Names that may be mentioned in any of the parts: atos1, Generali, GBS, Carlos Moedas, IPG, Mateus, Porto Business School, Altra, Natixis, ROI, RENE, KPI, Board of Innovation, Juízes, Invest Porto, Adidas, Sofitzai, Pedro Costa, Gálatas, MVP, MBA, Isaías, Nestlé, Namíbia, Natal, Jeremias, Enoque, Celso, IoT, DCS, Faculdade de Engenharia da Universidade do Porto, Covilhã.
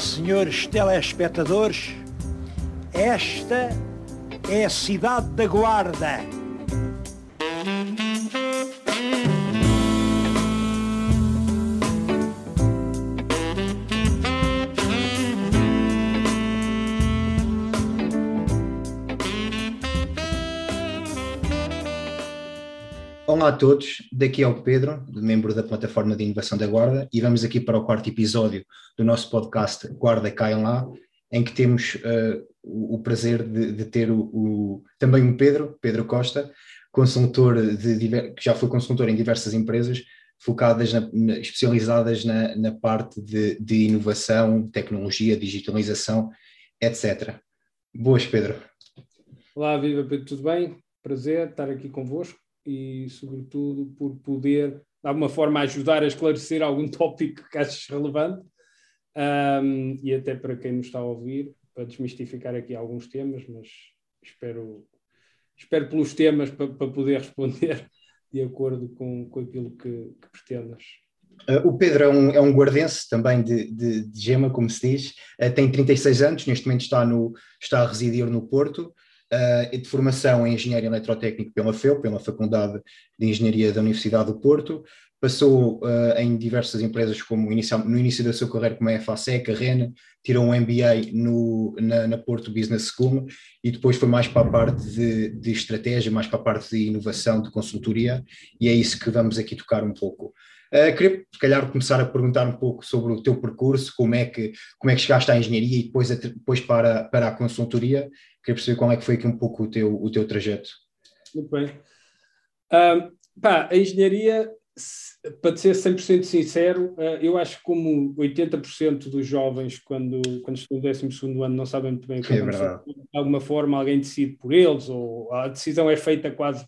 Senhores telespectadores, esta é a cidade da Guarda. Olá a todos, daqui é o Pedro, membro da plataforma de inovação da Guarda, e vamos aqui para o quarto episódio do nosso podcast Guarda Caem Lá, em que temos o prazer de ter também um Pedro Costa, consultor que já foi consultor em diversas empresas, focadas especializadas na parte de inovação, tecnologia, digitalização, etc. Boas, Pedro. Olá, viva Pedro, tudo bem? Prazer estar aqui convosco. E, sobretudo, por poder, de alguma forma, ajudar a esclarecer algum tópico que aches relevante e até para quem nos está a ouvir, para desmistificar aqui alguns temas, mas espero pelos temas para poder responder de acordo com aquilo que pretendas. O Pedro é um guardense também de Gema, como se diz, tem 36 anos, neste momento está a residir no Porto. De formação em engenheiro eletrotécnico pela FEU, pela Faculdade de Engenharia da Universidade do Porto, passou em diversas empresas como no início da sua carreira como a FACEC, a RENE, tirou um MBA na Porto Business School e depois foi mais para a parte de estratégia, mais para a parte de inovação, de consultoria, e é isso que vamos aqui tocar um pouco. Queria, se calhar, começar a perguntar um pouco sobre o teu percurso, como é que chegaste à engenharia e depois para a consultoria. Queria perceber qual é que foi aqui um pouco o teu trajeto. Muito bem. A engenharia, para ser 100% sincero, eu acho que como 80% dos jovens, quando estão no 12º ano, não sabem muito bem o que é. De alguma forma alguém decide por eles, ou a decisão é feita quase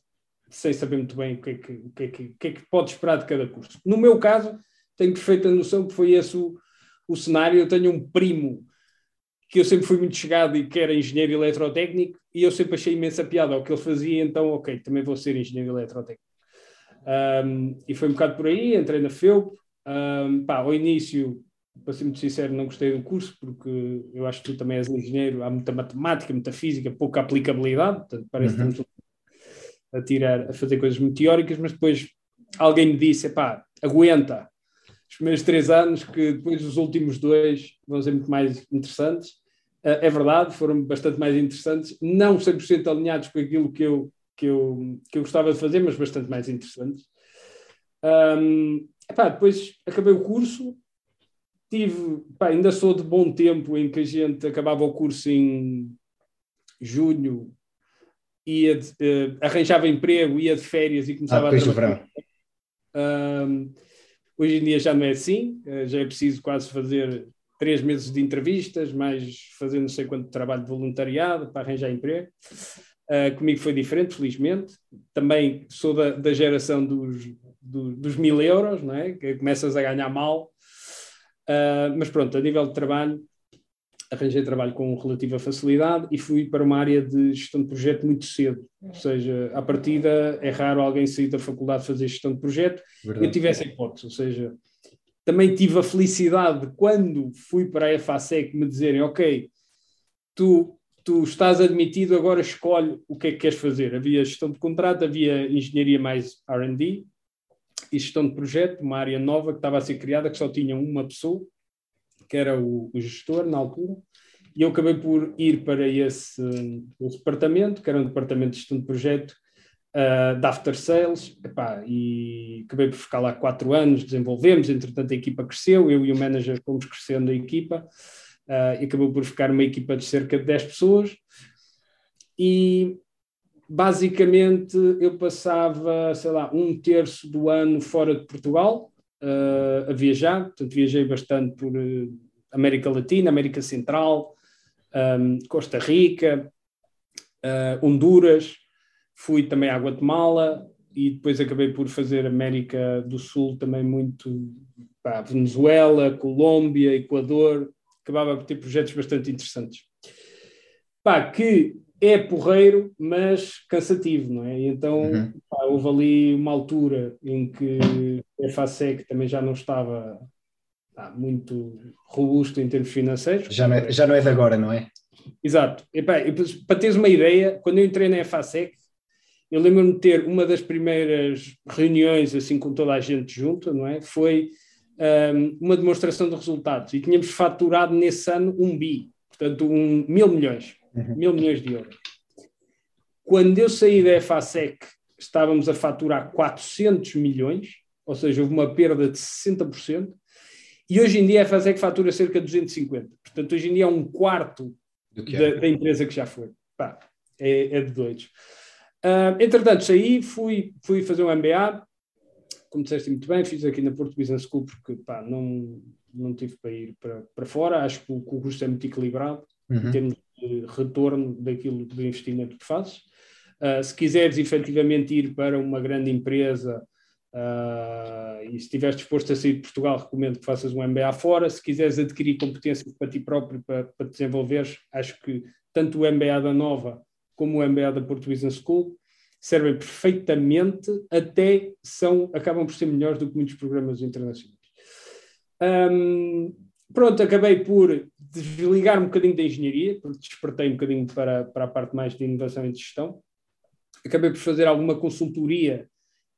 sem saber muito bem o que é que pode esperar de cada curso. No meu caso, tenho perfeita noção que foi esse o cenário. Eu tenho um primo que eu sempre fui muito chegado e que era engenheiro eletrotécnico, e eu sempre achei imensa piada ao que ele fazia, então, ok, também vou ser engenheiro eletrotécnico. E foi um bocado por aí, entrei na FEUP. Ao início, para ser muito sincero, não gostei do curso, porque eu acho que tu também és engenheiro, há muita matemática, muita física, pouca aplicabilidade, portanto, parece que estamos a fazer coisas muito teóricas, mas depois alguém me disse, aguenta os primeiros 3 anos, que depois os últimos 2 vão ser muito mais interessantes. É verdade, foram bastante mais interessantes, não 100% alinhados com aquilo que eu gostava de fazer, mas bastante mais interessantes. Depois acabei o curso, ainda sou de bom tempo em que a gente acabava o curso em junho, ia arranjava emprego, ia de férias e começava a trabalhar. Hoje em dia já não é assim, já é preciso quase fazer 3 meses de entrevistas, mais fazer não sei quanto trabalho de voluntariado para arranjar emprego. Comigo foi diferente, felizmente. Também sou da geração dos 1.000 euros, não é? Que começas a ganhar mal. Mas pronto, a nível de trabalho, arranjei trabalho com relativa facilidade e fui para uma área de gestão de projeto muito cedo. Ou seja, à partida é raro alguém sair da faculdade fazer gestão de projeto. Verdade. Eu tive essa hipótese, ou seja, também tive a felicidade de, quando fui para a FACEC, me dizerem, ok, tu estás admitido, agora escolhe o que é que queres fazer. Havia gestão de contrato, havia engenharia mais R&D e gestão de projeto, uma área nova que estava a ser criada, que só tinha uma pessoa, que era o gestor na altura, e eu acabei por ir para esse departamento, que era um departamento de gestão de projeto, da After Sales, e acabei por ficar lá 4 anos, desenvolvemos, entretanto a equipa cresceu, eu e o manager fomos crescendo a equipa, e acabou por ficar uma equipa de cerca de 10 pessoas, e basicamente eu passava, sei lá, 1/3 do ano fora de Portugal, a viajar, portanto viajei bastante por América Latina, América Central, Costa Rica, Honduras, fui também à Guatemala e depois acabei por fazer América do Sul também muito, Venezuela, Colômbia, Equador, acabava por ter projetos bastante interessantes. Que é porreiro, mas cansativo, não é? Então, houve ali uma altura em que a FACEC também já não estava muito robusto em termos financeiros. Já não é de agora, não é? Exato. Epá, para teres uma ideia, quando eu entrei na FACEC, eu lembro-me de ter uma das primeiras reuniões, assim, com toda a gente junto, não é? Foi uma demonstração de resultados, e tínhamos faturado nesse ano $1 bilhão, portanto 1.000 milhões, €1.000 milhões. Quando eu saí da FACEC, estávamos a faturar 400 milhões, ou seja, houve uma perda de 60%, e hoje em dia a FACEC fatura cerca de 250. Portanto, hoje em dia é um quarto da empresa que já foi. Pá, é de doidos. Entretanto, saí, fui fazer um MBA, como disseste muito bem, fiz aqui na Porto Business School, porque pá, não tive para ir para fora. Acho que o curso é muito equilibrado em termos de retorno daquilo do investimento que fazes. Se quiseres efetivamente ir para uma grande empresa, e se estiveres disposto a sair de Portugal, recomendo que faças um MBA fora. Se quiseres adquirir competências para ti próprio, para desenvolveres, acho que tanto o MBA da Nova como o MBA da Porto Business School servem perfeitamente, até acabam por ser melhores do que muitos programas internacionais. Pronto, acabei por desligar um bocadinho da engenharia, porque despertei um bocadinho para a parte mais de inovação e de gestão. Acabei por fazer alguma consultoria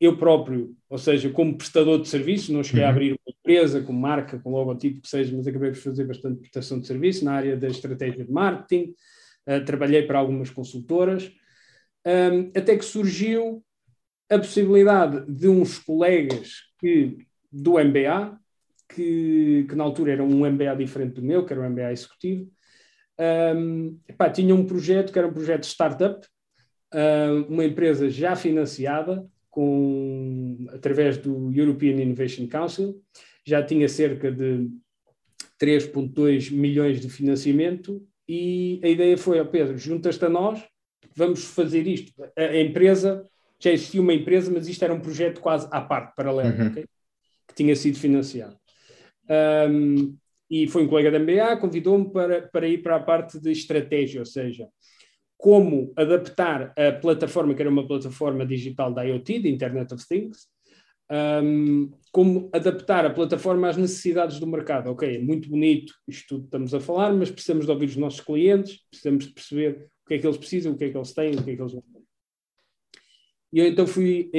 eu próprio, ou seja, como prestador de serviço. Não cheguei a abrir uma empresa com marca, com logotipo, que seja, mas acabei por fazer bastante prestação de serviço na área da estratégia de marketing. Trabalhei para algumas consultoras, até que surgiu a possibilidade de uns colegas do MBA, que na altura era um MBA diferente do meu, que era um MBA executivo, tinha um projeto que era um projeto de startup, uma empresa já financiada através do European Innovation Council, já tinha cerca de 3,2 milhões de financiamento, e a ideia foi: ó Pedro, juntas-te a nós, vamos fazer isto. A empresa, já existia uma empresa, mas isto era um projeto quase à parte, paralelo, okay? Que tinha sido financiado. E foi um colega da MBA, convidou-me para ir para a parte de estratégia, ou seja, como adaptar a plataforma, que era uma plataforma digital da IoT, da Internet of Things, como adaptar a plataforma às necessidades do mercado. Ok, é muito bonito isto tudo que estamos a falar, mas precisamos de ouvir os nossos clientes, precisamos de perceber o que é que eles precisam, o que é que eles têm, o que é que eles não têm. E eu então fui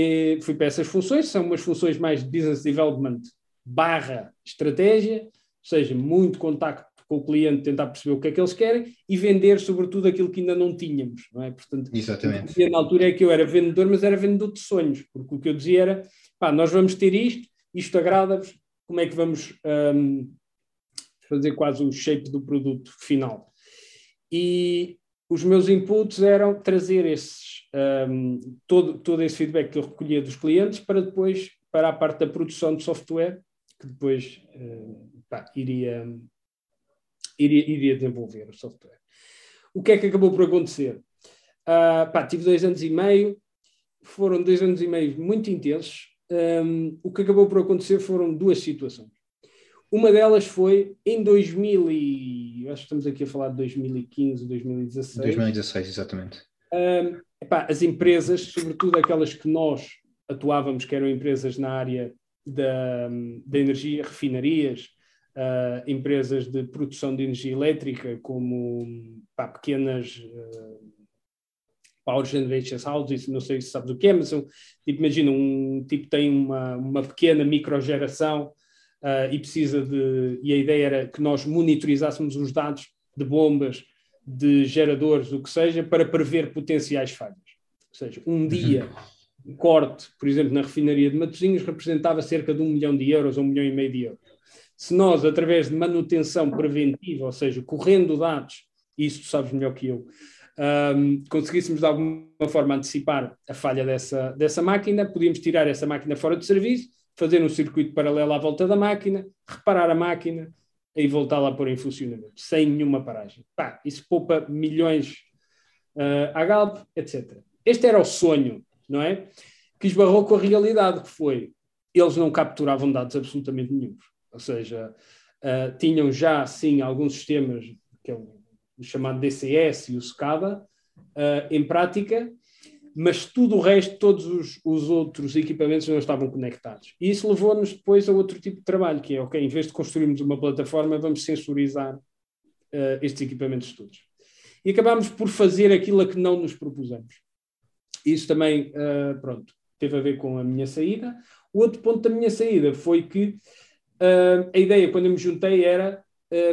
para essas funções. São umas funções mais de business development / estratégia, ou seja, muito contacto com o cliente, tentar perceber o que é que eles querem e vender, sobretudo, aquilo que ainda não tínhamos, não é? Portanto, exatamente. E na altura é que eu era vendedor, mas era vendedor de sonhos, porque o que eu dizia era: pá, nós vamos ter isto agrada-vos, como é que vamos fazer quase o shape do produto final? E os meus inputs eram trazer todo esse feedback que eu recolhia dos clientes para depois, para a parte da produção de software, que depois iria desenvolver o software. O que é que acabou por acontecer? Tive 2 anos e meio, foram 2 anos e meio muito intensos. O que acabou por acontecer foram 2 situações. Uma delas foi em acho que estamos aqui a falar de 2015, 2016. 2016, exatamente. As empresas, sobretudo aquelas que nós atuávamos, que eram empresas na área da energia, refinarias, empresas de produção de energia elétrica, como pequenas power generation houses, não sei se sabes o que é, mas imagina, tem uma pequena microgeração e precisa e a ideia era que nós monitorizássemos os dados de bombas, de geradores, o que seja, para prever potenciais falhas. Ou seja, um dia, um corte, por exemplo, na refinaria de Matosinhos representava cerca de €1 milhão ou €1,5 milhão. Se nós, através de manutenção preventiva, ou seja, correndo dados, isso tu sabes melhor que eu, conseguíssemos de alguma forma antecipar a falha dessa máquina, podíamos tirar essa máquina fora de serviço, fazer um circuito paralelo à volta da máquina, reparar a máquina e voltá-la a pôr em funcionamento, sem nenhuma paragem. Isso poupa milhões à Galp, etc. Este era o sonho, não é? Que esbarrou com a realidade, que foi: eles não capturavam dados absolutamente nenhum. Ou seja, tinham já, sim, alguns sistemas, que é o chamado DCS e o SCADA, em prática, mas tudo o resto, todos os outros equipamentos não estavam conectados. E isso levou-nos depois a outro tipo de trabalho, que é, ok, em vez de construirmos uma plataforma, vamos sensorizar estes equipamentos todos. E acabámos por fazer aquilo a que não nos propusemos. Isso também, pronto, teve a ver com a minha saída. O outro ponto da minha saída foi que a ideia, quando eu me juntei, era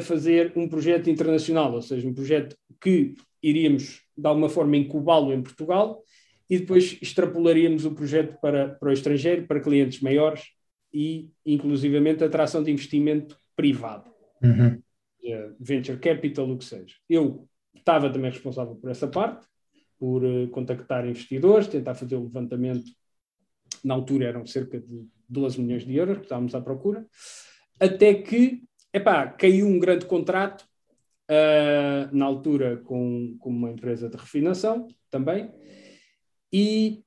fazer um projeto internacional, ou seja, um projeto que iríamos, de alguma forma, incubá-lo em Portugal, e depois extrapolaríamos o projeto para o estrangeiro, para clientes maiores e, inclusivamente, atração de investimento privado. Uhum. Venture capital, o que seja. Eu estava também responsável por essa parte, por contactar investidores, tentar fazer o levantamento. Na altura eram cerca de 12 milhões de euros que estávamos à procura, até que, caiu um grande contrato, na altura com uma empresa de refinação também, e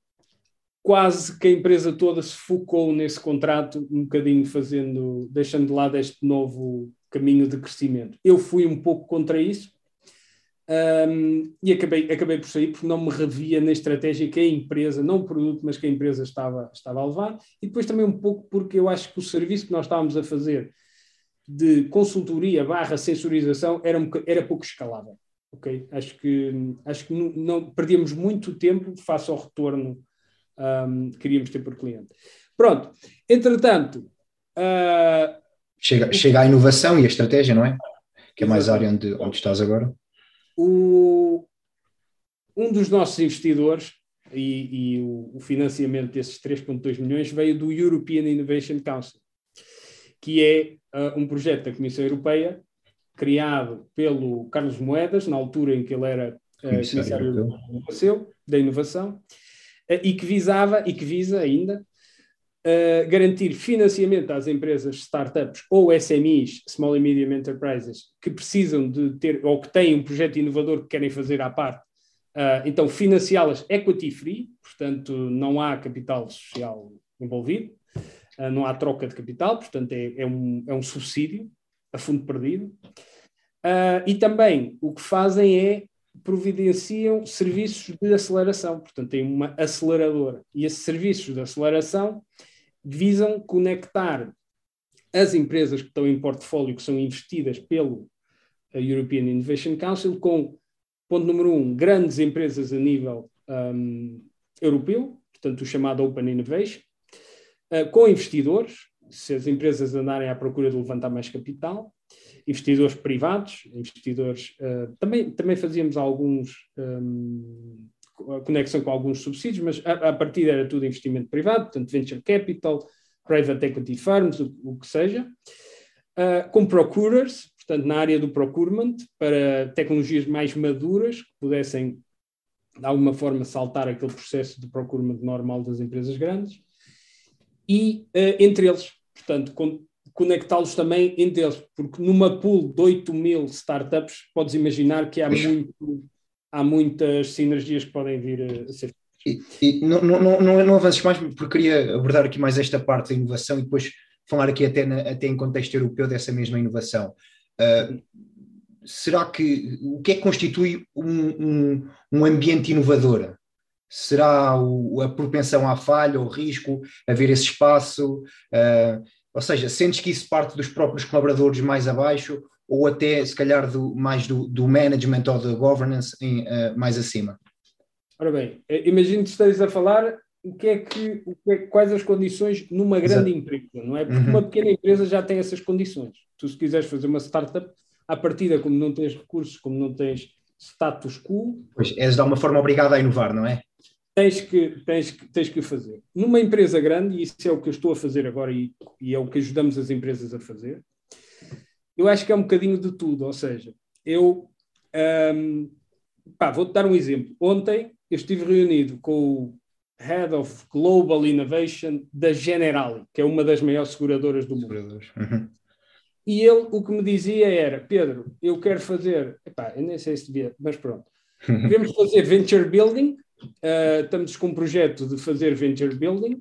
quase que a empresa toda se focou nesse contrato, um bocadinho deixando de lado este novo caminho de crescimento. Eu fui um pouco contra isso, e acabei por sair porque não me revia na estratégia que a empresa, não o produto, mas que a empresa estava a levar, e depois também um pouco porque eu acho que o serviço que nós estávamos a fazer de consultoria / sensorização era pouco escalável, ok? Acho que não perdíamos muito tempo face ao retorno que queríamos ter por cliente. Pronto, entretanto... Chega à inovação e à estratégia, não é? Que é mais a área onde estás agora. Um dos nossos investidores e o financiamento desses 3,2 milhões veio do European Innovation Council, que é um projeto da Comissão Europeia criado pelo Carlos Moedas, na altura em que ele era Comissário Europeu da Inovação, e que visa ainda garantir financiamento às empresas startups ou SMEs, Small and Medium Enterprises, que precisam de ter, ou que têm um projeto inovador que querem fazer à parte, então financiá-las equity free, portanto não há capital social envolvido, não há troca de capital, portanto é um subsídio a fundo perdido, e também o que fazem é providenciam serviços de aceleração, portanto tem uma aceleradora, e esses serviços de aceleração visam conectar as empresas que estão em portfólio, que são investidas pelo European Innovation Council, com, ponto número 1, grandes empresas a nível europeu, portanto o chamado Open Innovation, com investidores, se as empresas andarem à procura de levantar mais capital, investidores privados, investidores... também fazíamos alguns... conexão com alguns subsídios, mas a partir era tudo investimento privado, portanto venture capital, private equity firms, o que seja, com procurers, portanto na área do procurement, para tecnologias mais maduras, que pudessem de alguma forma saltar aquele processo de procurement normal das empresas grandes, e entre eles, portanto conectá-los também entre eles, porque numa pool de 8 mil startups podes imaginar que há muitas sinergias que podem vir a ser. Não avances mais, porque queria abordar aqui mais esta parte da inovação e depois falar aqui até em contexto europeu dessa mesma inovação. O que é que constitui um ambiente inovador? Será a propensão à falha, ao risco, haver esse espaço? Ou seja, sentes que isso parte dos próprios colaboradores mais abaixo, ou até, se calhar, do management ou da governance mais acima? Ora bem, imagino que estejas a falar quais as condições numa grande empresa, não é? Porque uma pequena empresa já tem essas condições. Tu, se quiseres fazer uma startup, à partida, como não tens recursos, como não tens status quo... Pois, és de alguma forma obrigado a inovar, não é? Tens que fazer. Numa empresa grande, e isso é o que eu estou a fazer agora e é o que ajudamos as empresas a fazer, eu acho que é um bocadinho de tudo, ou seja, eu vou-te dar um exemplo. Ontem eu estive reunido com o Head of Global Innovation da Generali, que é uma das maiores seguradoras do mundo. Uhum. E ele o que me dizia era: Pedro, eu quero fazer, eu nem sei se devia, mas pronto, devemos fazer venture building. Estamos com um projeto de fazer venture building.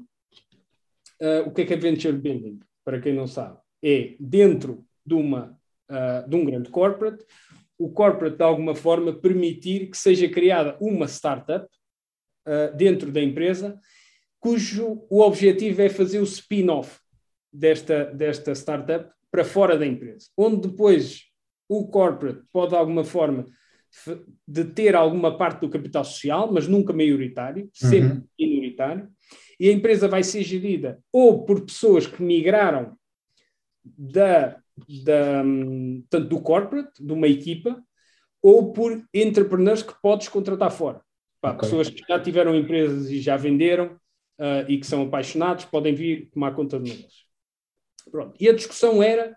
O que é venture building? Para quem não sabe, é dentro de um grande corporate, o corporate de alguma forma permitir que seja criada uma startup dentro da empresa, cujo o objetivo é fazer o spin-off desta startup para fora da empresa, onde depois o corporate pode de alguma forma de ter alguma parte do capital social, mas nunca maioritário, sempre minoritário, e a empresa vai ser gerida ou por pessoas que migraram tanto do corporate, de uma equipa, ou por entrepreneurs que podes contratar fora. Pá, okay. Pessoas que já tiveram empresas e já venderam e que são apaixonados, podem vir tomar conta de nós. Pronto. E a discussão era...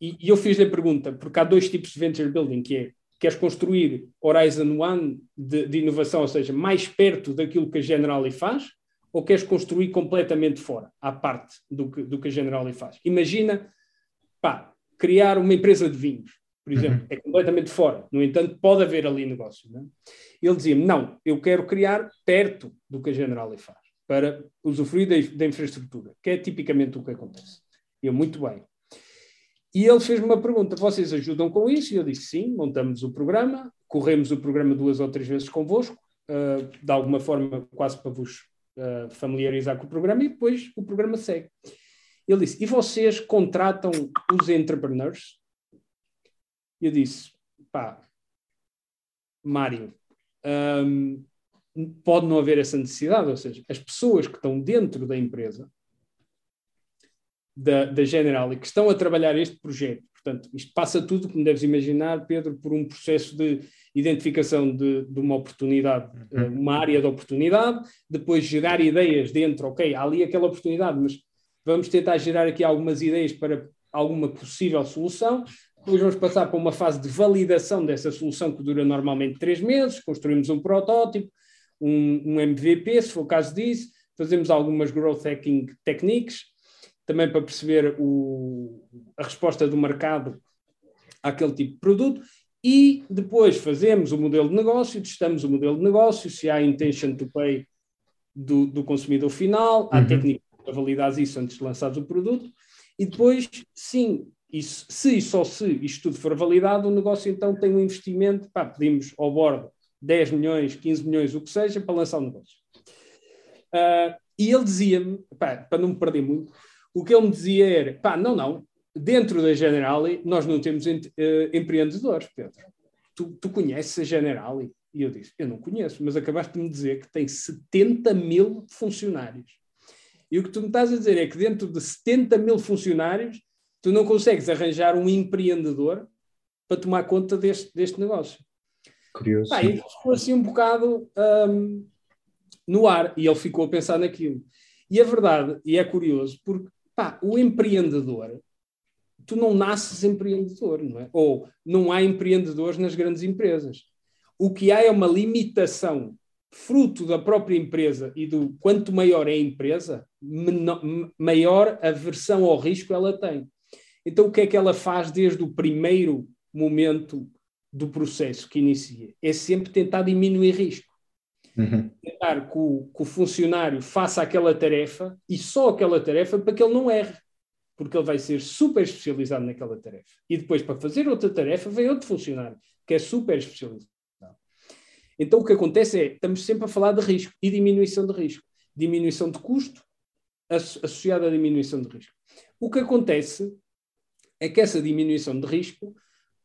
e eu fiz-lhe a pergunta, porque há dois tipos de venture building, que é, queres construir Horizon One de inovação, ou seja, mais perto daquilo que a Generali faz, ou queres construir completamente fora, à parte do que a Generali faz? Imagina, criar uma empresa de vinhos, por exemplo, é completamente fora, no entanto pode haver ali negócio, não é? Ele dizia-me, não, eu quero criar perto do que a Generali faz, para usufruir da infraestrutura, que é tipicamente o que acontece. Eu, muito bem. E ele fez-me uma pergunta, vocês ajudam com isso? E eu disse, sim, montamos o programa, corremos o programa 2 ou 3 vezes convosco, de alguma forma quase para vos familiarizar com o programa, e depois o programa segue. Ele disse, e vocês contratam os entrepreneurs? Eu disse, Mário, pode não haver essa necessidade, ou seja, as pessoas que estão dentro da empresa da Generali, que estão a trabalhar este projeto. Portanto, isto passa tudo, como deves imaginar, Pedro, por um processo de identificação de uma oportunidade, uma área de oportunidade, depois gerar ideias dentro, ok, há ali aquela oportunidade, mas vamos tentar gerar aqui algumas ideias para alguma possível solução, depois vamos passar para uma fase de validação dessa solução que dura normalmente 3 meses, construímos um protótipo, um MVP, se for o caso disso, fazemos algumas growth hacking techniques, também para perceber a resposta do mercado àquele tipo de produto, e depois fazemos o modelo de negócio, testamos o modelo de negócio, se há intention to pay do consumidor final, há técnica para validar isso antes de lançares o produto, e depois, sim, isso, se e só se isto tudo for validado, o negócio então tem um investimento, pedimos ao board 10 milhões, 15 milhões, o que seja, para lançar o negócio. E ele dizia-me, para não me perder muito, o que ele me dizia era, dentro da Generali nós não temos empreendedores, Pedro. Tu conheces a Generali? E eu disse, eu não conheço, mas acabaste de me dizer que tem 70 mil funcionários. E o que tu me estás a dizer é que dentro de 70 mil funcionários tu não consegues arranjar um empreendedor para tomar conta deste negócio. Curioso. E ficou assim um bocado no ar, e ele ficou a pensar naquilo. E a verdade, e é curioso, porque o empreendedor, tu não nasces empreendedor, não é? Ou não há empreendedores nas grandes empresas. O que há é uma limitação, fruto da própria empresa e do quanto maior é a empresa, maior a aversão ao risco ela tem. Então o que é que ela faz desde o primeiro momento do processo que inicia? É sempre tentar diminuir risco. Tentar que o funcionário faça aquela tarefa e só aquela tarefa para que ele não erre, porque ele vai ser super especializado naquela tarefa. E depois, para fazer outra tarefa, vem outro funcionário que é super especializado. Então, o que acontece é, estamos sempre a falar de risco e diminuição de risco. Diminuição de custo associada à diminuição de risco. O que acontece é que essa diminuição de risco,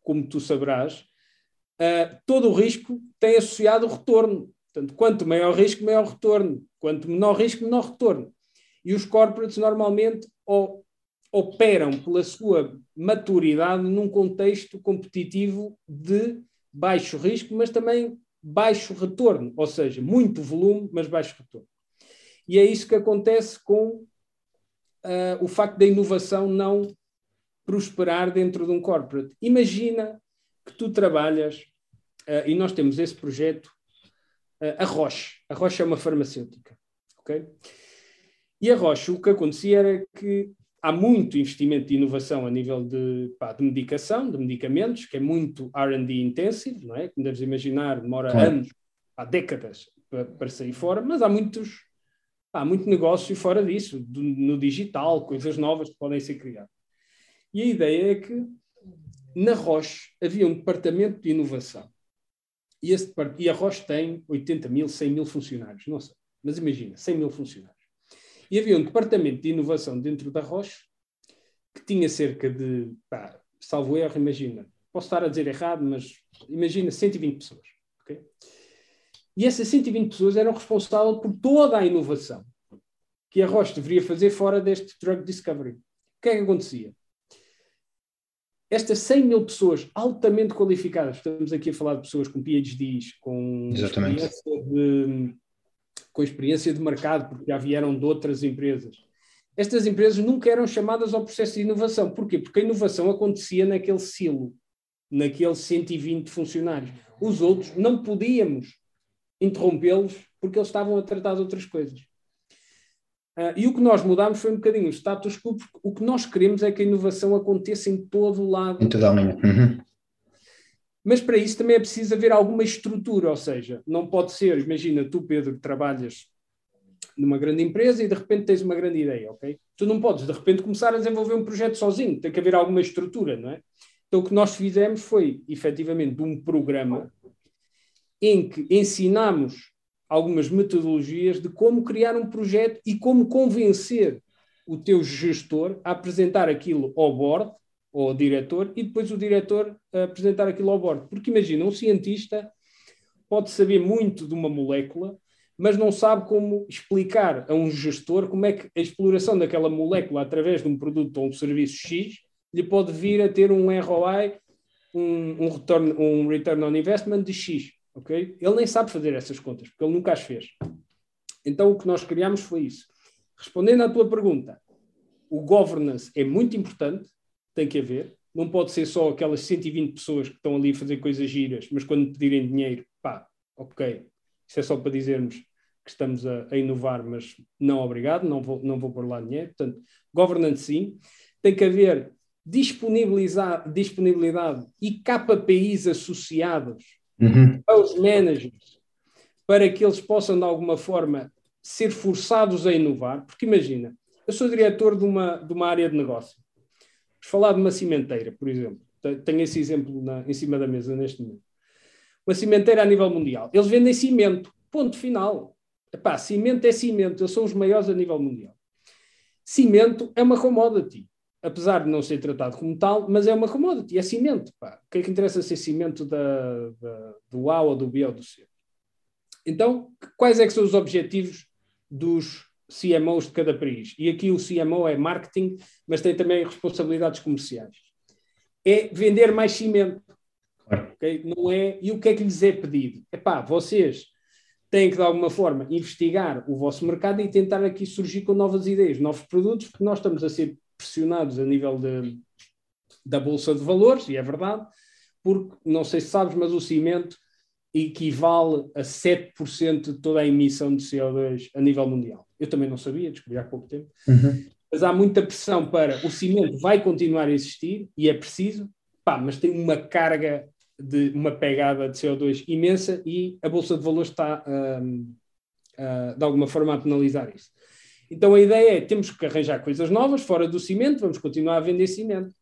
como tu saberás, todo o risco tem associado o retorno. Portanto, quanto maior risco, maior retorno. Quanto menor risco, menor retorno. E os corporates normalmente operam pela sua maturidade num contexto competitivo de baixo risco, mas também baixo retorno. Ou seja, muito volume, mas baixo retorno. E é isso que acontece com o facto da inovação não prosperar dentro de um corporate. Imagina que tu trabalhas, e nós temos esse projeto, a Roche. A Roche é uma farmacêutica, ok? E a Roche, o que acontecia era que há muito investimento de inovação a nível de medicação, de medicamentos, que é muito R&D intensivo, não é? Como deves imaginar, demora anos, há décadas para sair fora, mas há muito negócio fora disso, no digital, coisas novas que podem ser criadas. E a ideia é que na Roche havia um departamento de inovação E a Roche tem 80 mil, 100 mil funcionários, não sei, mas imagina, 100 mil funcionários. E havia um departamento de inovação dentro da Roche que tinha cerca de, salvo erro, imagina, posso estar a dizer errado, mas imagina 120 pessoas. Okay? E essas 120 pessoas eram responsáveis por toda a inovação que a Roche deveria fazer fora deste drug discovery. O que é que acontecia? Estas 100 mil pessoas altamente qualificadas, estamos aqui a falar de pessoas com PhDs, com experiência de mercado, porque já vieram de outras empresas. Estas empresas nunca eram chamadas ao processo de inovação. Porquê? Porque a inovação acontecia naquele silo, naqueles 120 funcionários. Os outros não podíamos interrompê-los porque eles estavam a tratar de outras coisas. E o que nós mudámos foi um bocadinho o status quo, porque o que nós queremos é que a inovação aconteça em todo o lado. Em toda a linha. Uhum. Mas para isso também é preciso haver alguma estrutura, ou seja, não pode ser, imagina tu, Pedro, que trabalhas numa grande empresa e de repente tens uma grande ideia, ok? Tu não podes de repente começar a desenvolver um projeto sozinho, tem que haver alguma estrutura, não é? Então o que nós fizemos foi, efetivamente, um programa em que ensinámos algumas metodologias de como criar um projeto e como convencer o teu gestor a apresentar aquilo ao board, ou ao diretor, e depois o diretor a apresentar aquilo ao board. Porque imagina, um cientista pode saber muito de uma molécula, mas não sabe como explicar a um gestor como é que a exploração daquela molécula através de um produto ou um serviço X lhe pode vir a ter um ROI, um return on investment de X, ok? Ele nem sabe fazer essas contas, porque ele nunca as fez. Então o que nós criámos foi isso. Respondendo à tua pergunta, o governance é muito importante, tem que haver, não pode ser só aquelas 120 pessoas que estão ali a fazer coisas giras, mas quando pedirem dinheiro, ok, isso é só para dizermos que estamos a inovar, mas não obrigado, não vou pôr lá dinheiro. Portanto, governance sim, tem que haver disponibilidade e KPIs associados aos managers para que eles possam, de alguma forma, ser forçados a inovar. Porque imagina, eu sou diretor de uma área de negócio. Vou falar de uma cimenteira, por exemplo. Tenho esse exemplo em cima da mesa neste momento. Uma cimenteira a nível mundial. Eles vendem cimento. Ponto final. Epá, cimento é cimento. Eles são os maiores a nível mundial. Cimento é uma commodity. Apesar de não ser tratado como tal, mas é uma commodity, é cimento. Pá. O que é que interessa ser cimento do A ou do B ou do C? Então, quais é que são os objetivos dos CMOs de cada país? E aqui o CMO é marketing, mas tem também responsabilidades comerciais. É vender mais cimento. Okay? Não é? E o que é que lhes é pedido? Epá, vocês têm que, de alguma forma, investigar o vosso mercado e tentar aqui surgir com novas ideias, novos produtos, porque nós estamos a ser pressionados a nível da Bolsa de Valores, e é verdade, porque, não sei se sabes, mas o cimento equivale a 7% de toda a emissão de CO2 a nível mundial. Eu também não sabia, descobri há pouco tempo. Uhum. Mas há muita pressão para o cimento vai continuar a existir, e é preciso, mas tem uma carga, uma pegada de CO2 imensa, e a Bolsa de Valores está, de alguma forma, a penalizar isso. Então a ideia é, temos que arranjar coisas novas fora do cimento, vamos continuar a vender cimento.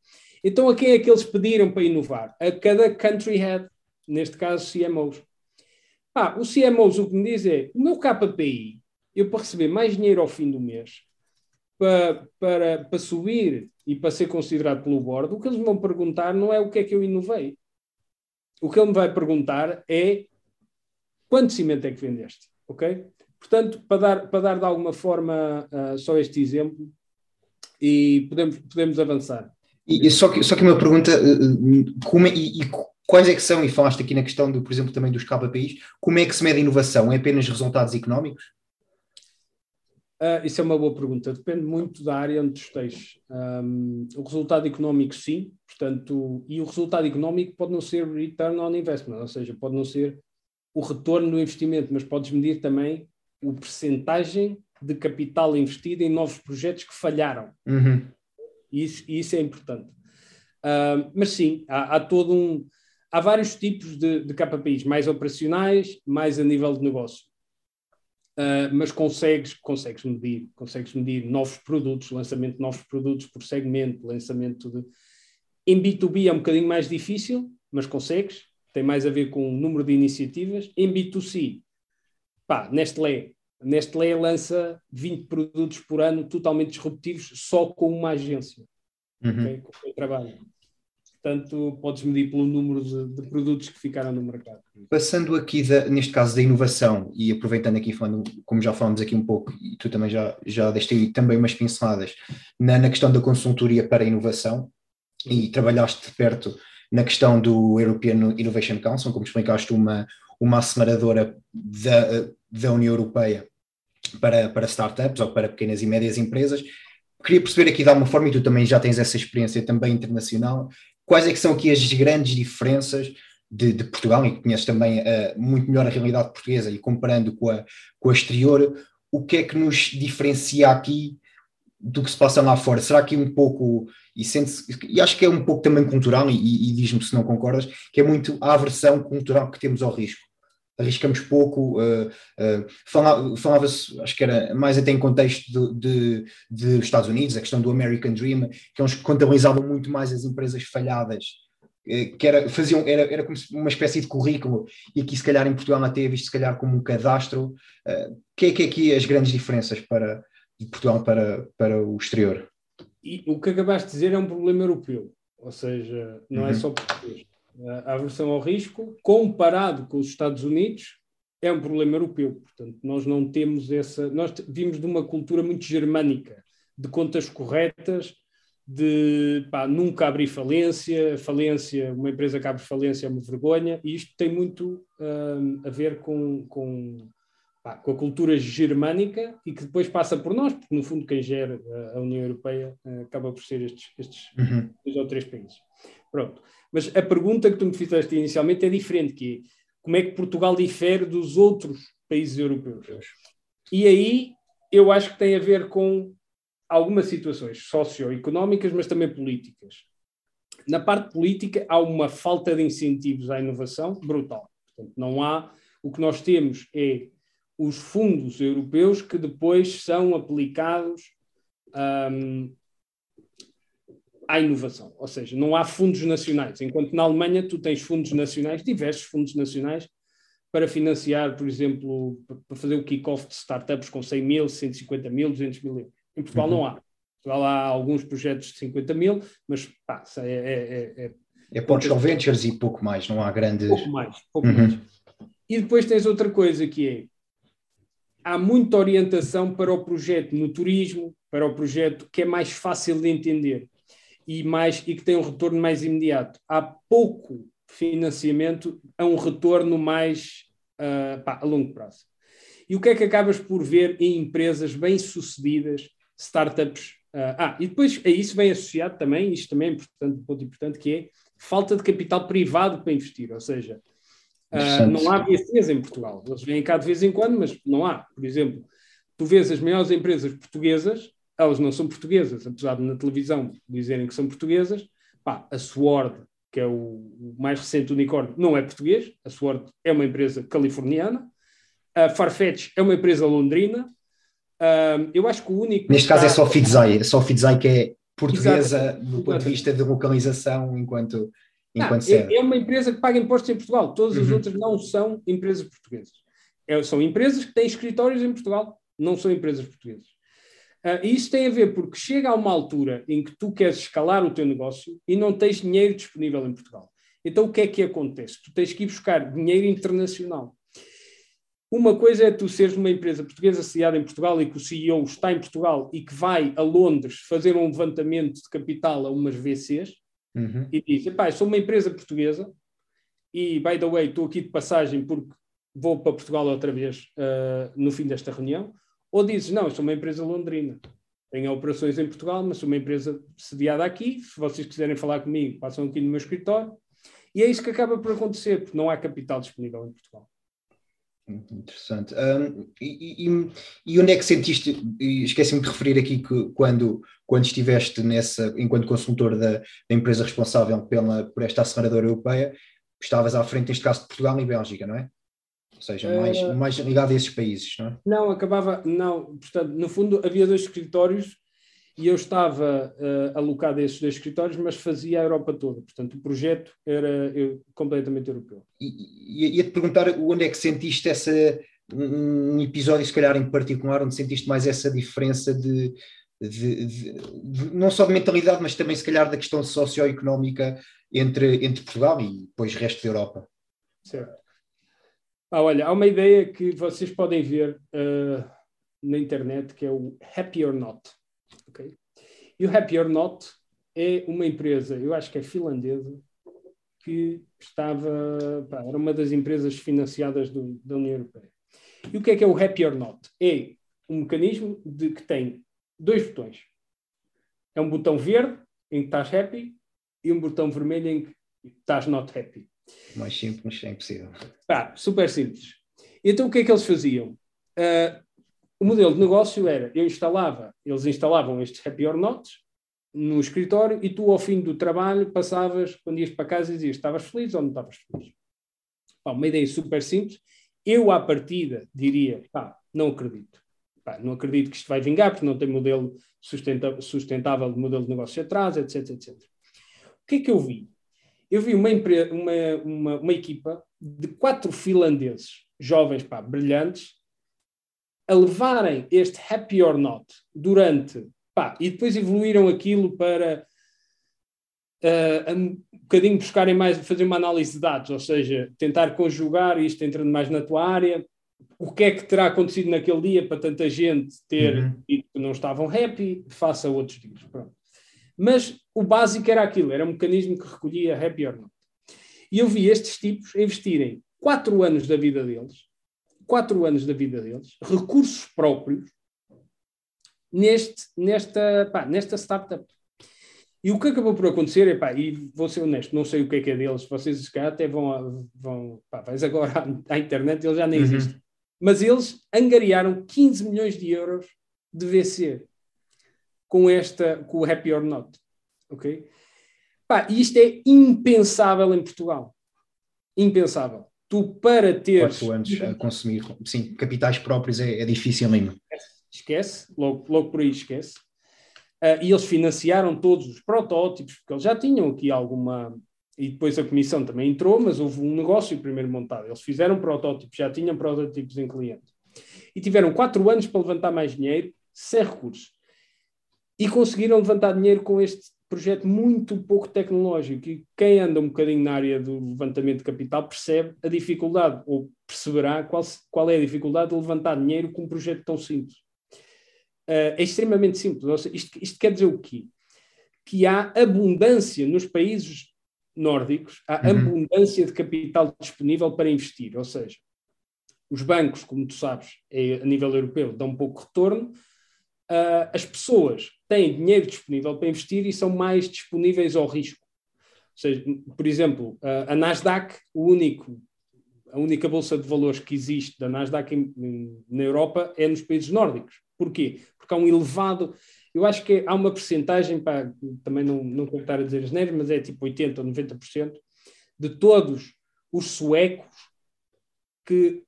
Então a quem é que eles pediram para inovar? A cada country head, neste caso CMOs. O CMOs o que me diz é, o meu KPI, eu para receber mais dinheiro ao fim do mês, para subir e para ser considerado pelo board, o que eles me vão perguntar não é o que é que eu inovei. O que ele me vai perguntar é quanto cimento é que vendeste, ok? Portanto, para dar de alguma forma só este exemplo, e podemos avançar. E só que uma pergunta, como quais é que são, e falaste aqui na questão, por exemplo, também dos KPIs, como é que se mede a inovação? É apenas resultados económicos? Isso é uma boa pergunta, depende muito da área onde tu estejas. O resultado económico sim, portanto, e o resultado económico pode não ser return on investment, ou seja, pode não ser o retorno do investimento, mas podes medir também o percentagem de capital investido em novos projetos que falharam. Uhum. Isso é importante. Mas sim, há vários tipos de KPIs, mais operacionais, mais a nível de negócio. Mas consegues medir novos produtos, lançamento de novos produtos por segmento, lançamento de... Em B2B é um bocadinho mais difícil, mas consegues. tem mais a ver com o número de iniciativas. Em B2C, pá, Nestlé lança 20 produtos por ano totalmente disruptivos só com uma agência, okay? Com quem trabalha. Portanto, podes medir pelo número de produtos que ficaram no mercado. Passando aqui, neste caso, da inovação, e aproveitando aqui, falando, como já falámos aqui um pouco, e tu também já deste aí também umas pinceladas, na questão da consultoria para a inovação, e trabalhaste de perto na questão do European Innovation Council, como explicaste, uma aceleradora da União Europeia para startups ou para pequenas e médias empresas. Queria perceber aqui de alguma forma, e tu também já tens essa experiência também internacional, quais é que são aqui as grandes diferenças de Portugal, e que conheces também muito melhor a realidade portuguesa, e comparando com a exterior, o que é que nos diferencia aqui do que se passa lá fora? Será que um pouco, e acho que é um pouco também cultural, e diz-me se não concordas, que é muito a aversão cultural que temos ao risco. Arriscamos pouco, falava-se, acho que era mais até em contexto dos Estados Unidos, a questão do American Dream, que eles contabilizavam muito mais as empresas falhadas, que era como uma espécie de currículo, e aqui se calhar em Portugal até é visto se calhar como um cadastro. O que é aqui as grandes diferenças de Portugal para o exterior? E o que acabaste de dizer é um problema europeu, ou seja, não é só português. A aversão ao risco, comparado com os Estados Unidos, é um problema europeu. Portanto, nós não temos nós vimos de uma cultura muito germânica, de contas corretas, de nunca abrir falência, uma empresa que abre falência é uma vergonha, e isto tem muito a ver com a cultura germânica, e que depois passa por nós, porque no fundo quem gera a União Europeia acaba por ser estes 2 ou 3 países. Pronto. Mas a pergunta que tu me fizeste inicialmente é diferente, que é como é que Portugal difere dos outros países europeus? E aí eu acho que tem a ver com algumas situações socioeconómicas, mas também políticas. Na parte política há uma falta de incentivos à inovação brutal. Portanto, não há, o que nós temos é os fundos europeus que depois são aplicados à inovação, ou seja, não há fundos nacionais, enquanto na Alemanha tu tens fundos nacionais, diversos fundos nacionais, para financiar, por exemplo, para fazer o kick-off de startups com 100 mil, 150 mil, 200 mil euros. Em Portugal não há. Em Portugal há alguns projetos de 50 mil, mas é pontos ventures e pouco mais, não há grandes... Pouco mais. E depois tens outra coisa que é, há muita orientação para o projeto no turismo, para o projeto que é mais fácil de entender. E que tem um retorno mais imediato. Há pouco financiamento a um retorno mais a longo prazo. E o que é que acabas por ver em empresas bem-sucedidas, startups? E depois a isso vem associado também, isto também é importante, um ponto importante, que é falta de capital privado para investir, ou seja, não há VCs em Portugal. Eles vêm cá de vez em quando, mas não há. Por exemplo, tu vês as maiores empresas portuguesas, elas não são portuguesas, apesar de na televisão dizerem que são portuguesas. A Sword, que é o mais recente unicórnio, não é português. A Sword é uma empresa californiana. A Farfetch é uma empresa londrina. Eu acho que o único... Neste caso é Sofitzai. A Sofitzai que é portuguesa. Exatamente. Do ponto de vista de localização, enquanto serve. É uma empresa que paga impostos em Portugal. Todas as outras não são empresas portuguesas. São empresas que têm escritórios em Portugal. Não são empresas portuguesas. E isso tem a ver porque chega a uma altura em que tu queres escalar o teu negócio e não tens dinheiro disponível em Portugal. Então o que é que acontece? Tu tens que ir buscar dinheiro internacional. Uma coisa é tu seres uma empresa portuguesa sediada em Portugal e que o CEO está em Portugal e que vai a Londres fazer um levantamento de capital a umas VCs e diz, epá, sou uma empresa portuguesa e, by the way, estou aqui de passagem porque vou para Portugal outra vez no fim desta reunião. Ou dizes, não, eu sou uma empresa londrina, tenho operações em Portugal, mas sou uma empresa sediada aqui, se vocês quiserem falar comigo, passam aqui no meu escritório. E é isso que acaba por acontecer, porque não há capital disponível em Portugal. Interessante. E onde é que sentiste, e esqueci-me de referir aqui que quando estiveste enquanto consultor da empresa responsável por esta aceleradora europeia, estavas à frente, neste caso de Portugal e Bélgica, não é? Ou seja, mais ligado a esses países, não é? Não, portanto, no fundo havia 2 escritórios e eu estava alocado a esses dois escritórios, mas fazia a Europa toda. Portanto, o projeto era completamente europeu. E ia-te perguntar onde é que sentiste essa, um episódio, se calhar em particular, onde sentiste mais essa diferença de não só de mentalidade, mas também se calhar da questão socioeconómica entre Portugal e depois o resto da Europa. Certo. Olha, há uma ideia que vocês podem ver na internet, que é o Happy or Not. Okay? E o Happy or Not é uma empresa, eu acho que é finlandesa, que estava, era uma das empresas financiadas da União Europeia. E o que é o Happy or Not? É um mecanismo que tem dois botões. É um botão verde, em que estás happy, e um botão vermelho, em que estás not happy. Mais simples, mas é impossível. Super simples. Então o que é que eles faziam? O modelo de negócio era, eles instalavam estes happy or nots no escritório e tu ao fim do trabalho passavas, quando ias para casa, e dizias, estavas feliz ou não estavas feliz? Uma ideia super simples. Eu à partida diria, não acredito. Não acredito que isto vai vingar, porque não tem modelo sustentável de modelo de negócio atrás, etc, etc. O que é que eu vi? Eu vi uma equipa de 4 finlandeses, jovens, brilhantes, a levarem este happy or not durante, e depois evoluíram aquilo para um bocadinho buscarem mais, fazer uma análise de dados, ou seja, tentar conjugar isto entrando mais na tua área, o que é que terá acontecido naquele dia para tanta gente ter dito que não estavam happy, face a outros dias, pronto. Mas o básico era aquilo, era um mecanismo que recolhia happy or not. E eu vi estes tipos investirem 4 anos da vida deles, 4 anos da vida deles, recursos próprios, nesta startup. E o que acabou por acontecer, e vou ser honesto, não sei o que é deles, vocês se calhar até vais agora à internet, eles já nem existem. Mas eles angariaram 15 milhões de euros de VC. Com o Happy or Not, ok? E isto é impensável em Portugal. Impensável. Tu, para teres... 4 anos a consumir, sim, capitais próprios é difícil mesmo. Esquece, logo por aí esquece. E eles financiaram todos os protótipos, porque eles já tinham aqui alguma... E depois a comissão também entrou, mas houve um negócio primeiro montado. Eles fizeram protótipos, já tinham protótipos em cliente. E tiveram 4 anos para levantar mais dinheiro, sem recursos. E conseguiram levantar dinheiro com este projeto muito pouco tecnológico. E quem anda um bocadinho na área do levantamento de capital percebe a dificuldade, ou perceberá qual é a dificuldade de levantar dinheiro com um projeto tão simples. É extremamente simples. Ou seja, isto quer dizer o quê? Que há abundância nos países nórdicos, há abundância de capital disponível para investir. Ou seja, os bancos, como tu sabes, a nível europeu, dão um pouco de retorno. As pessoas têm dinheiro disponível para investir e são mais disponíveis ao risco. Ou seja, por exemplo, a Nasdaq, a única bolsa de valores que existe da Nasdaq na Europa é nos países nórdicos. Porquê? Porque há um elevado... Eu acho que há uma percentagem, também não vou estar a dizer as neiras, mas é tipo 80% ou 90% de todos os suecos que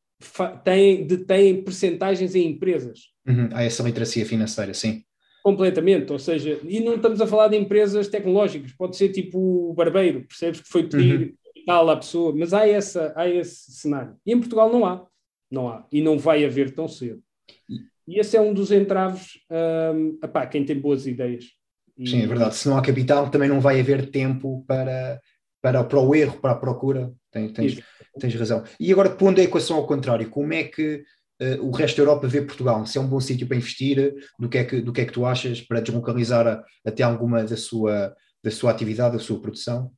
detêm percentagens em empresas. Há essa literacia financeira, sim. Completamente, ou seja, e não estamos a falar de empresas tecnológicas, pode ser tipo o barbeiro, percebes que foi pedir tal à pessoa, mas há esse cenário. E em Portugal não há, e não vai haver tão cedo. E esse é um dos entraves, quem tem boas ideias. Sim, é verdade, se não há capital também não vai haver tempo para o erro, para a procura, tens razão. E agora pondo a equação ao contrário, como é que... o resto da Europa vê Portugal, se é um bom sítio para investir, do que é que tu achas para deslocalizar até alguma da sua atividade, da sua produção?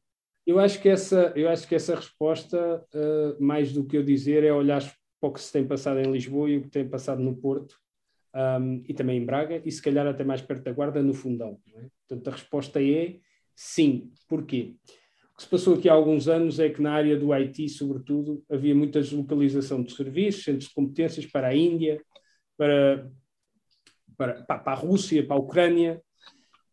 Eu acho que essa resposta, mais do que eu dizer, é olhar para o que se tem passado em Lisboa e o que tem passado no Porto, e também em Braga, e se calhar até mais perto da Guarda, no Fundão. Não é? Portanto, a resposta é sim. Porquê? O que se passou aqui há alguns anos é que na área do IT, sobretudo, havia muita deslocalização de serviços, centros de competências para a Índia, para a Rússia, para a Ucrânia,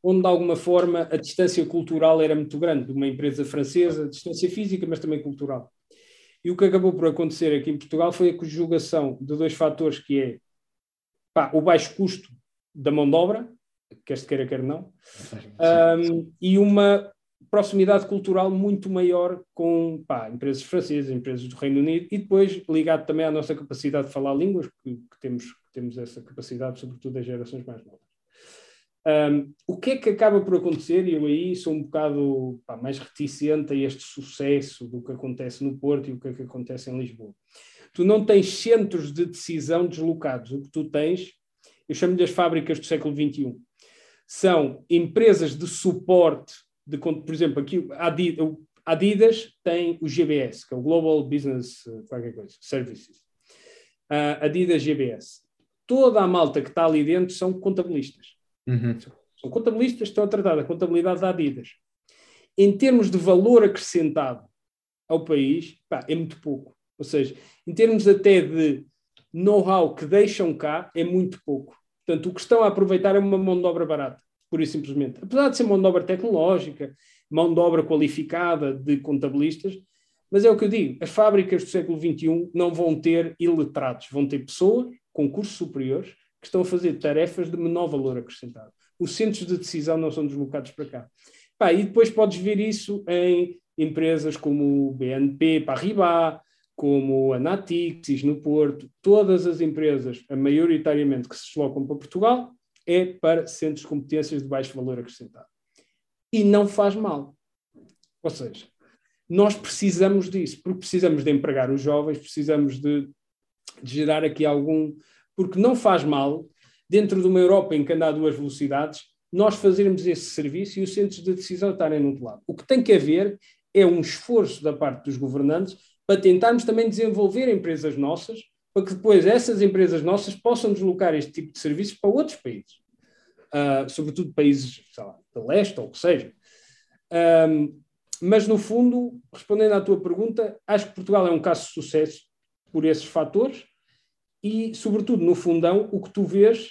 onde de alguma forma a distância cultural era muito grande, de uma empresa francesa, distância física, mas também cultural. E o que acabou por acontecer aqui em Portugal foi a conjugação de dois fatores, que é o baixo custo da mão de obra, quer se queira, quer não, e uma proximidade cultural muito maior com empresas francesas, empresas do Reino Unido, e depois ligado também à nossa capacidade de falar línguas, que temos essa capacidade, sobretudo das gerações mais novas. O que é que acaba por acontecer, e eu aí sou um bocado mais reticente a este sucesso do que acontece no Porto e o que é que acontece em Lisboa? Tu não tens centros de decisão deslocados. O que tu tens, eu chamo-lhe as fábricas do século XXI, são empresas de suporte, de, por exemplo, aqui a Adidas tem o GBS, que é o Global Business qualquer coisa, Services. Adidas GBS. Toda a malta que está ali dentro são contabilistas. Uhum. São contabilistas que estão a tratar da contabilidade da Adidas. Em termos de valor acrescentado ao país, é muito pouco. Ou seja, em termos até de know-how que deixam cá, é muito pouco. Portanto, o que estão a aproveitar é uma mão de obra barata, pura e simplesmente. Apesar de ser mão de obra tecnológica, mão de obra qualificada de contabilistas, mas é o que eu digo, as fábricas do século XXI não vão ter iletrados, vão ter pessoas com cursos superiores que estão a fazer tarefas de menor valor acrescentado. Os centros de decisão não são deslocados para cá. E depois podes ver isso em empresas como o BNP Paribas, como a Natixis no Porto. Todas as empresas, maioritariamente, que se deslocam para Portugal é para centros de competências de baixo valor acrescentado. E não faz mal. Ou seja, nós precisamos disso, porque precisamos de empregar os jovens, precisamos de gerar aqui algum... Porque não faz mal, dentro de uma Europa em que anda a duas velocidades, nós fazermos esse serviço e os centros de decisão estarem no outro lado. O que tem que haver é um esforço da parte dos governantes para tentarmos também desenvolver empresas nossas, para que depois essas empresas nossas possam deslocar este tipo de serviços para outros países, sobretudo países, sei lá, de leste ou o que seja. Mas, no fundo, respondendo à tua pergunta, acho que Portugal é um caso de sucesso por esses fatores. E, sobretudo, no fundão, o que tu vês,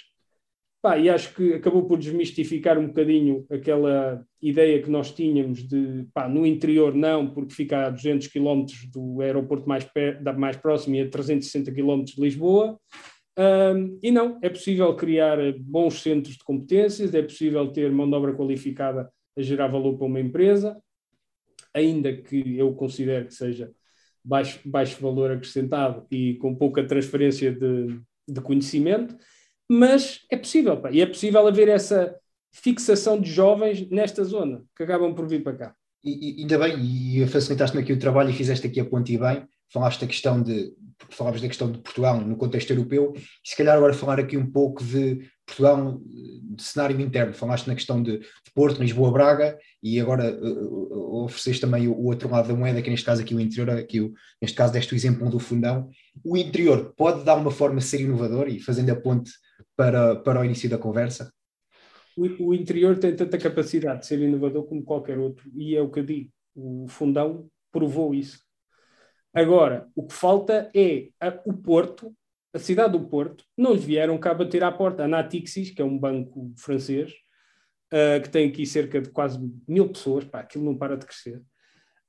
e acho que acabou por desmistificar um bocadinho aquela ideia que nós tínhamos de, no interior não, porque fica a 200 km do aeroporto mais próximo e a 360 km de Lisboa, e não, é possível criar bons centros de competências, é possível ter mão de obra qualificada a gerar valor para uma empresa, ainda que eu considero que seja... Baixo valor acrescentado e com pouca transferência de conhecimento, mas é possível, e é possível haver essa fixação de jovens nesta zona, que acabam por vir para cá. E ainda bem, e facilitaste-me aqui o trabalho e fizeste aqui a ponte e bem, falaste a questão de, porque falavas da questão de Portugal no contexto europeu, e se calhar agora falar aqui um pouco de Portugal, de cenário interno, falaste na questão de Porto, Lisboa, Braga, e agora ofereceste também o outro lado da moeda, que neste caso aqui o interior, neste caso deste o exemplo do fundão. O interior pode dar uma forma de ser inovador e fazendo a ponte para o início da conversa? O interior tem tanta capacidade de ser inovador como qualquer outro, e é o que eu digo, o fundão provou isso. Agora, o que falta é o Porto, a cidade do Porto, não lhe vieram cá bater à porta. A Natixis, que é um banco francês, que tem aqui cerca de quase 1000 pessoas, aquilo não para de crescer,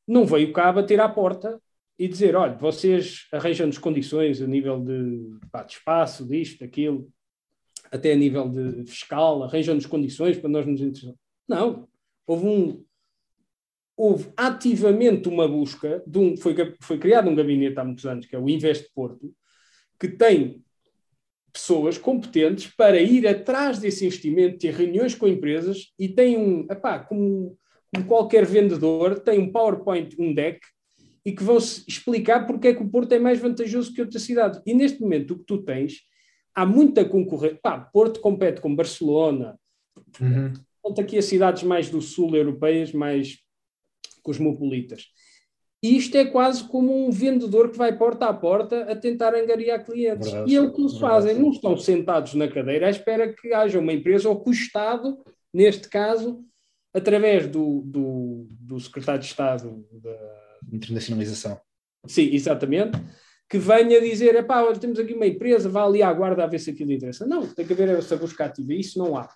não veio cá bater à porta e dizer, olha, vocês arranjam-nos condições a nível de espaço, disto, daquilo, até a nível de fiscal, arranjam-nos condições para nós nos interessarmos. Não, houve ativamente uma busca, foi criado um gabinete há muitos anos, que é o Invest Porto, que tem pessoas competentes para ir atrás desse investimento, ter reuniões com empresas e tem como qualquer vendedor, tem um PowerPoint, um deck, e que vão-se explicar porque é que o Porto é mais vantajoso que outra cidade. E neste momento o que tu tens, há muita concorrência. Porto compete com Barcelona, uhum. Portanto, aqui as cidades mais do sul europeias, mais cosmopolitas. E isto é quase como um vendedor que vai porta a porta a tentar angariar clientes. Verdade, e é o que eles fazem, não estão sentados na cadeira à espera que haja uma empresa ou que o Estado, neste caso, através do secretário de Estado da internacionalização. Sim, exatamente, que venha dizer, olha, temos aqui uma empresa, vá ali à guarda a ver se aquilo interessa. Não, tem que haver essa busca ativa, isso não há.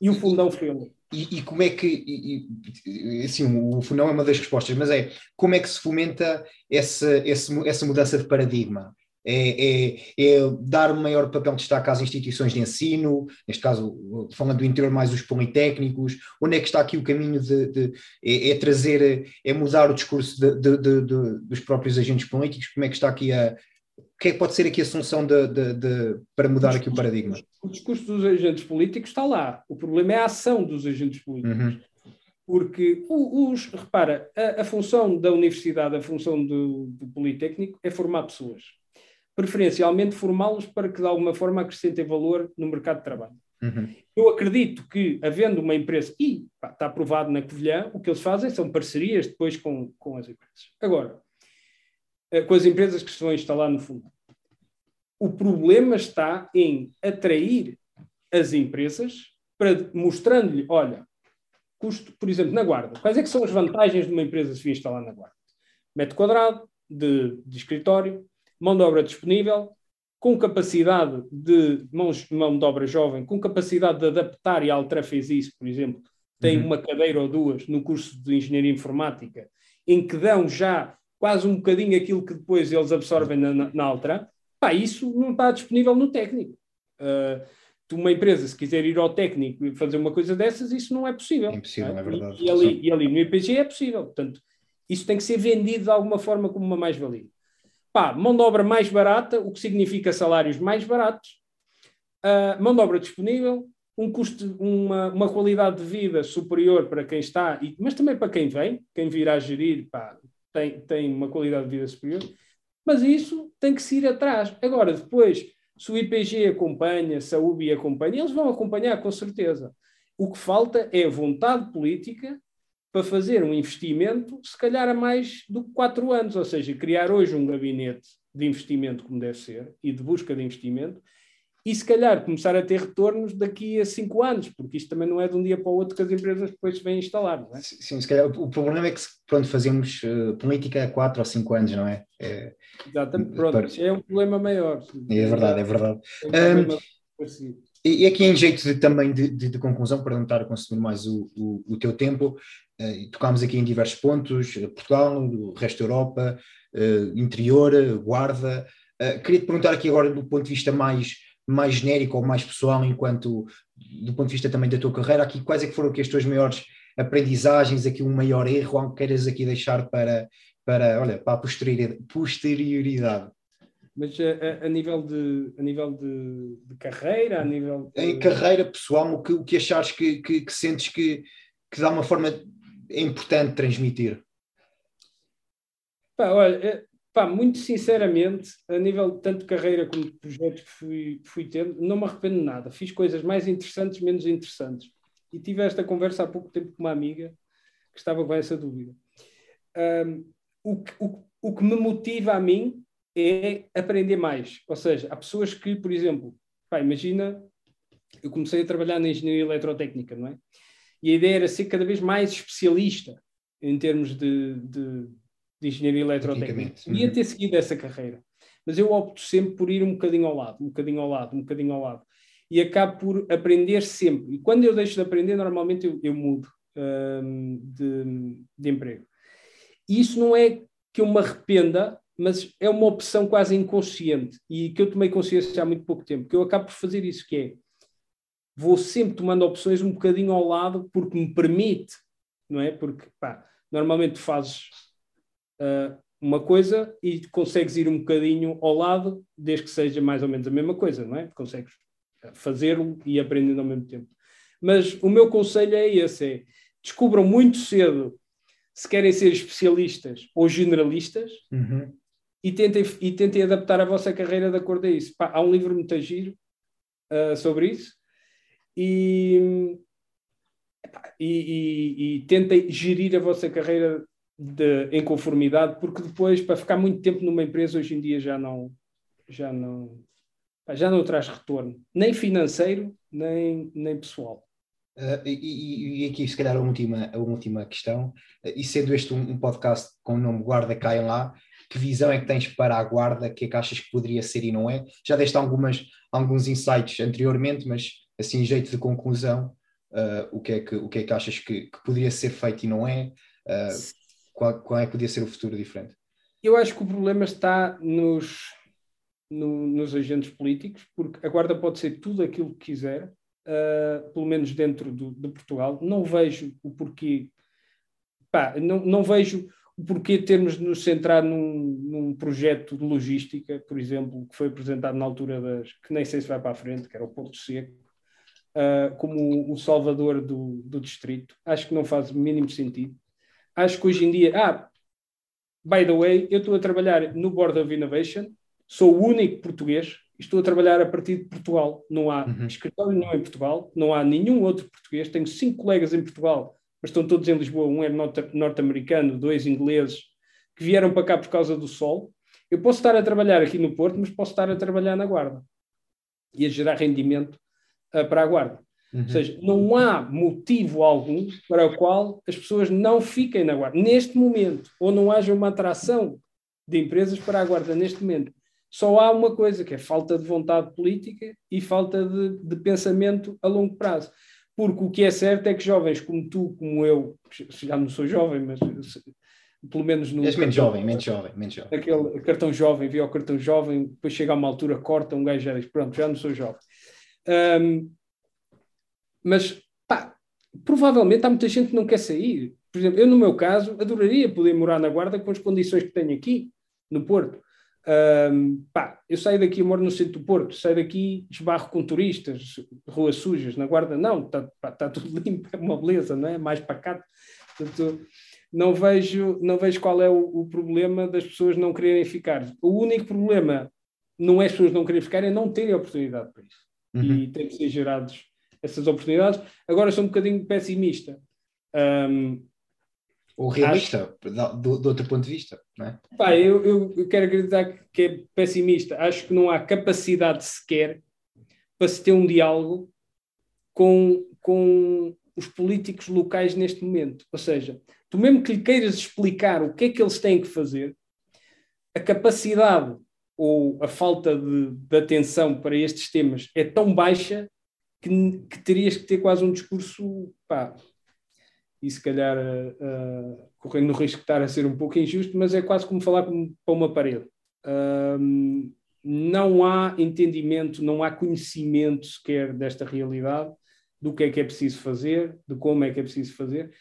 E o fundão foi ali. E como é que, o fundão é uma das respostas, mas como é que se fomenta essa mudança de paradigma? é dar um maior papel de destaque às instituições de ensino, neste caso falando do interior mais os politécnicos, onde é que está aqui o caminho de mudar o discurso dos próprios agentes políticos, como é que está aqui o que é que pode ser aqui a solução para mudar aqui o paradigma? O discurso dos agentes políticos está lá, o problema é a ação dos agentes políticos. Uhum. Porque, repara, a função da universidade, a função do Politécnico é formar pessoas. Preferencialmente formá-los para que de alguma forma acrescentem valor no mercado de trabalho. Uhum. Eu acredito que, havendo uma empresa, está aprovado na Covilhã, o que eles fazem são parcerias depois com as empresas. Agora, com as empresas que se vão instalar no fundo. O problema está em atrair as empresas, mostrando-lhe, olha, custo, por exemplo, na Guarda. Quais é que são as vantagens de uma empresa se vir instalar na Guarda? Metro quadrado de escritório, mão de obra disponível, com capacidade de mão de obra jovem, com capacidade de adaptar, e a Altra fez isso, por exemplo, tem uma cadeira ou duas no curso de Engenharia Informática, em que dão já quase um bocadinho aquilo que depois eles absorvem na Altra. Isso não está disponível no técnico. Uma empresa, se quiser ir ao técnico e fazer uma coisa dessas, isso não é possível. É impossível, é verdade. E ali no IPG é possível. Portanto, isso tem que ser vendido de alguma forma como uma mais-valia. Mão de obra mais barata, o que significa salários mais baratos, mão de obra disponível, um custo, uma qualidade de vida superior para quem está, mas também para quem vem, quem virá a gerir, tem uma qualidade de vida superior. Mas isso tem que se ir atrás. Agora, depois... Se o IPG acompanha, se a UBI acompanha, eles vão acompanhar com certeza. O que falta é vontade política para fazer um investimento, se calhar a mais do que 4 anos, ou seja, criar hoje um gabinete de investimento como deve ser, e de busca de investimento, e se calhar começar a ter retornos daqui a 5 anos, porque isto também não é de um dia para o outro que as empresas depois se vêm instalar, não é? Sim, se calhar o problema é que pronto, fazemos política há 4 ou 5 anos, não é? Exatamente, é um problema maior. É verdade, é verdade. É um e aqui em jeito de conclusão, para não estar a consumir mais o teu tempo, tocámos aqui em diversos pontos, Portugal, o resto da Europa, interior, Guarda. Queria-te perguntar aqui agora do ponto de vista mais genérico ou mais pessoal, enquanto do ponto de vista também da tua carreira, aqui quais é que foram aqui as tuas maiores aprendizagens, aqui um maior erro, algo que queiras aqui deixar para a posterioridade? Mas a nível de carreira, a nível... De... Em carreira pessoal, o que achares que sentes que dá uma forma importante transmitir? Muito sinceramente, a nível tanto de carreira como de projetos que fui tendo, não me arrependo de nada. Fiz coisas mais interessantes, menos interessantes. E tive esta conversa há pouco tempo com uma amiga que estava com essa dúvida. O que me motiva a mim é aprender mais. Ou seja, há pessoas que, por exemplo, imagina, eu comecei a trabalhar na engenharia eletrotécnica, não é? E a ideia era ser cada vez mais especialista em termos de engenharia eletrotécnica. Ia ter seguido essa carreira, mas eu opto sempre por ir um bocadinho ao lado, um bocadinho ao lado, um bocadinho ao lado, e acabo por aprender sempre. E quando eu deixo de aprender, normalmente eu mudo de emprego. E isso não é que eu me arrependa, mas é uma opção quase inconsciente, e que eu tomei consciência há muito pouco tempo, que eu acabo por fazer isso, que é, vou sempre tomando opções um bocadinho ao lado, porque me permite, não é? Porque, normalmente fazes uma coisa e consegues ir um bocadinho ao lado, desde que seja mais ou menos a mesma coisa, não é? Consegues fazê-lo e aprendendo ao mesmo tempo. Mas o meu conselho é esse, descubram muito cedo se querem ser especialistas ou generalistas, e tentem adaptar a vossa carreira de acordo a isso. Há um livro muito giro sobre isso, e tentem gerir a vossa carreira em conformidade, porque depois, para ficar muito tempo numa empresa, hoje em dia já não traz retorno, nem financeiro, nem pessoal. E aqui, se calhar, a última questão, e sendo este um podcast com o nome Guarda Caem Lá, que visão é que tens para a Guarda, que é que achas que poderia ser e não é? Já deste alguns insights anteriormente, mas assim, jeito de conclusão, o que é que achas que poderia ser feito e não é? Qual é que podia ser o futuro diferente? Eu acho que o problema está nos... nos agentes políticos, porque a Guarda pode ser tudo aquilo que quiser, pelo menos dentro de Portugal. Não vejo o porquê, não vejo o porquê termos de nos centrar num projeto de logística, por exemplo, que foi apresentado na altura que nem sei se vai para a frente, que era o Porto Seco, como o salvador do distrito. Acho que não faz o mínimo sentido. Acho que hoje em dia... by the way, eu estou a trabalhar no Board of Innovation, sou o único português, estou a trabalhar a partir de Portugal. Não há escritório nenhum em Portugal, não há nenhum outro português. Tenho 5 colegas em Portugal, mas estão todos em Lisboa. Um é norte-americano, 2 ingleses, que vieram para cá por causa do sol. Eu posso estar a trabalhar aqui no Porto, mas posso estar a trabalhar na Guarda e a gerar rendimento para a Guarda. Ou seja, não há motivo algum para o qual as pessoas não fiquem na Guarda neste momento, ou não haja uma atração de empresas para a Guarda neste momento. Só há uma coisa, que é falta de vontade política e falta de pensamento a longo prazo. Porque o que é certo é que jovens como tu, como eu, já não sou jovem, mas pelo menos... És menos jovem. Aquele cartão jovem, via o cartão jovem, depois chega a uma altura, corta, um gajo já diz, pronto, já não sou jovem. Mas, provavelmente há muita gente que não quer sair. Por exemplo, eu no meu caso, adoraria poder morar na Guarda com as condições que tenho aqui, no Porto. Eu saio daqui, moro no centro do Porto, saio daqui, esbarro com turistas, ruas sujas. Na Guarda não, está tudo limpo, é uma beleza, não é? Mais pacato. Portanto, não vejo qual é o problema das pessoas não quererem ficar. O único problema não é as pessoas não quererem ficar, é não terem oportunidade para isso. E tem que ser gerados essas oportunidades. Agora sou um bocadinho pessimista. Ou realista, de outro ponto de vista, não é? Eu quero acreditar que é pessimista. Acho que não há capacidade sequer para se ter um diálogo com os políticos locais neste momento. Ou seja, tu mesmo que lhe queiras explicar o que é que eles têm que fazer, a capacidade ou a falta de atenção para estes temas é tão baixa que terias que ter quase um discurso... E se calhar correndo o risco de estar a ser um pouco injusto, mas é quase como falar para uma parede. Não há entendimento, não há conhecimento sequer desta realidade, do que é preciso fazer, de como é que é preciso fazer.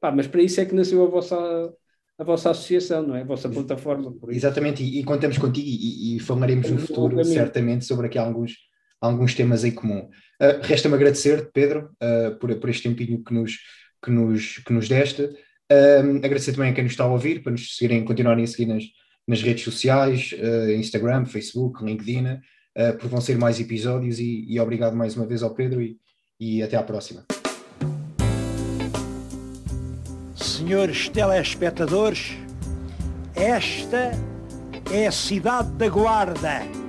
Mas para isso é que nasceu a vossa associação, não é? A vossa plataforma. Por isso. Exatamente, e contamos contigo e falaremos no futuro, certamente, sobre aqui alguns temas em comum. Resta-me agradecer-te, Pedro, por este tempinho que nos deste. Agradecer também a quem nos está a ouvir, para nos seguirem, continuarem a seguir nas redes sociais, Instagram, Facebook, LinkedIn, porque vão ser mais episódios e obrigado mais uma vez ao Pedro e até à próxima. Senhores telespectadores, esta é a cidade da Guarda.